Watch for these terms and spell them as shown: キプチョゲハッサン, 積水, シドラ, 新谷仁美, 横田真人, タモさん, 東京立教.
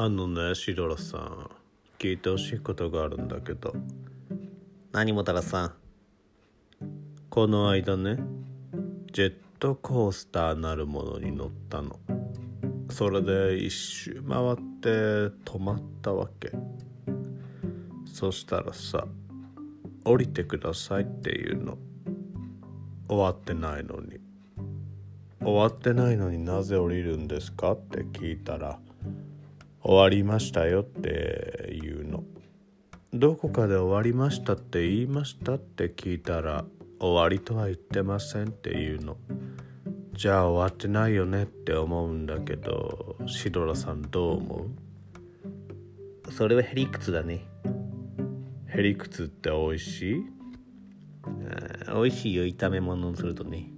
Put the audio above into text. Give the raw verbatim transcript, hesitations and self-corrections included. あのね、しどろさん、聞いてほしいことがあるんだけど。何もたらさん。この間ね、ジェットコースターなるものに乗ったの。それで一周回って止まったわけ。そしたらさ、降りてくださいっていうの。終わってないのに終わってないのになぜ降りるんですかって聞いたら、終わりましたよって言うの。どこかで終わりましたって言いましたって聞いたら、終わりとは言ってませんって言うの。じゃあ終わってないよねって思うんだけど、シドラさんどう思う？それはへりくつだね。へりくつっておいしい？おいしいよ、炒め物をするとね。